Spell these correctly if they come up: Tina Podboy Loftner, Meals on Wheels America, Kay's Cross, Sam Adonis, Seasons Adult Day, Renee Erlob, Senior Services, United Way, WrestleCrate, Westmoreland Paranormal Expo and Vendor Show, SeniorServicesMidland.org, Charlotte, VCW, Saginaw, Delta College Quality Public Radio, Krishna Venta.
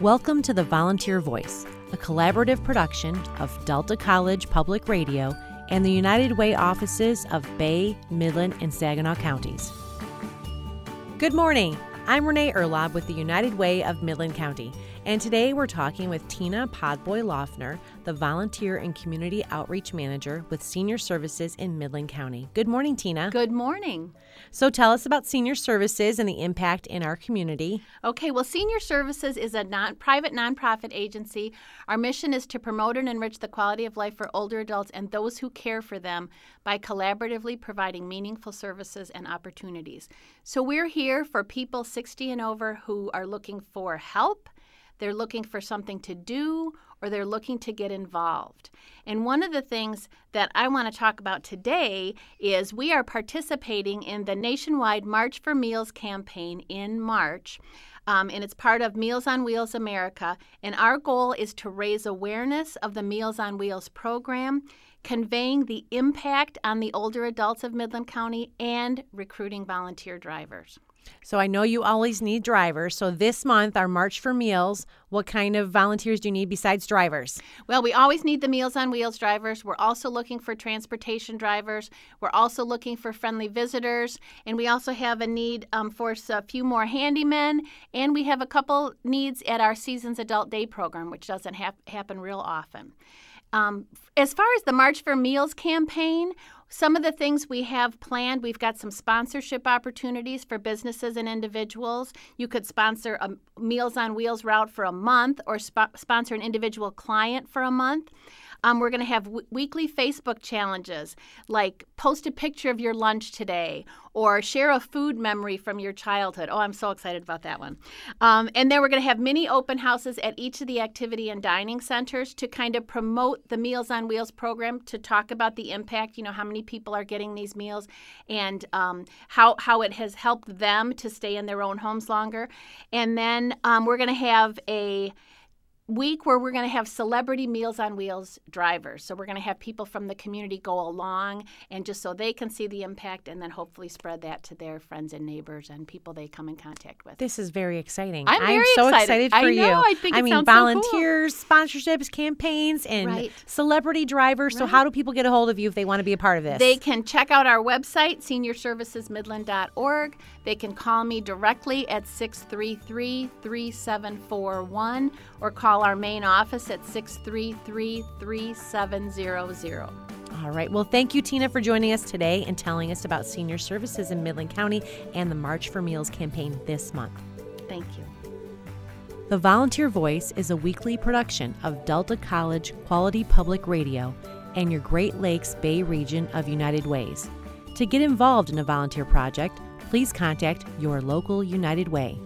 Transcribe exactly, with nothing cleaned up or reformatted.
Welcome to The Volunteer Voice, a collaborative production of Delta College Public Radio and the United Way offices of Bay, Midland, and Saginaw counties. Good morning. I'm Renee Erlob with the United Way of Midland County, and today we're talking with Tina Podboy Loftner, the Volunteer and Community Outreach Manager with Senior Services in Midland County. Good morning, Tina. Good morning. So tell us about Senior Services and the impact in our community. Okay, well, Senior Services is a non- private nonprofit agency. Our mission is to promote and enrich the quality of life for older adults and those who care for them by collaboratively providing meaningful services and opportunities. So we're here for people sixty and over who are looking for help, they're looking for something to do, or they're looking to get involved. And one of the things that I want to talk about today is we are participating in the nationwide March for Meals campaign in March, um, and it's part of Meals on Wheels America. And our goal is to raise awareness of the Meals on Wheels program, conveying the impact on the older adults of Midland County, and recruiting volunteer drivers. So I know you always need drivers. So this month, our March for Meals, what kind of volunteers do you need besides drivers? Well, we always need the Meals on Wheels drivers. We're also looking for transportation drivers. We're also looking for friendly visitors. And we also have a need um, for a few more handymen. And we have a couple needs at our Seasons Adult Day program, which doesn't ha- happen real often. Um, as far as the March for Meals campaign, some of the things we have planned, we've got some sponsorship opportunities for businesses and individuals. You could sponsor a Meals on Wheels route for a month or sp- sponsor an individual client for a month. Um, we're going to have w- weekly Facebook challenges, like post a picture of your lunch today or share a food memory from your childhood. Oh, I'm so excited about that one. Um, and then we're going to have mini open houses at each of the activity and dining centers to kind of promote the Meals on Wheels program, to talk about the impact, you know, how many people are getting these meals and um, how how it has helped them to stay in their own homes longer. And then um, we're going to have a week where we're going to have celebrity Meals on Wheels drivers. So we're going to have people from the community go along, and just so they can see the impact and then hopefully spread that to their friends and neighbors and people they come in contact with. This is very exciting. I'm, very I'm so excited, excited for I you. Know, I think I it mean, sounds volunteers, so cool. Sponsorships, campaigns, and right. celebrity drivers. So right. how do people get a hold of you if they want to be a part of this? They can check out our website, Senior Services Midland dot org. They can call me directly at six three three, three seven four one or call our main office at six three three, three seven zero zero. All right. Well, thank you, Tina, for joining us today and telling us about Senior Services in Midland County and the March for Meals campaign this month. Thank you. The Volunteer Voice is a weekly production of Delta College Quality Public Radio and your Great Lakes Bay region of United Ways. To get involved in a volunteer project, please contact your local United Way.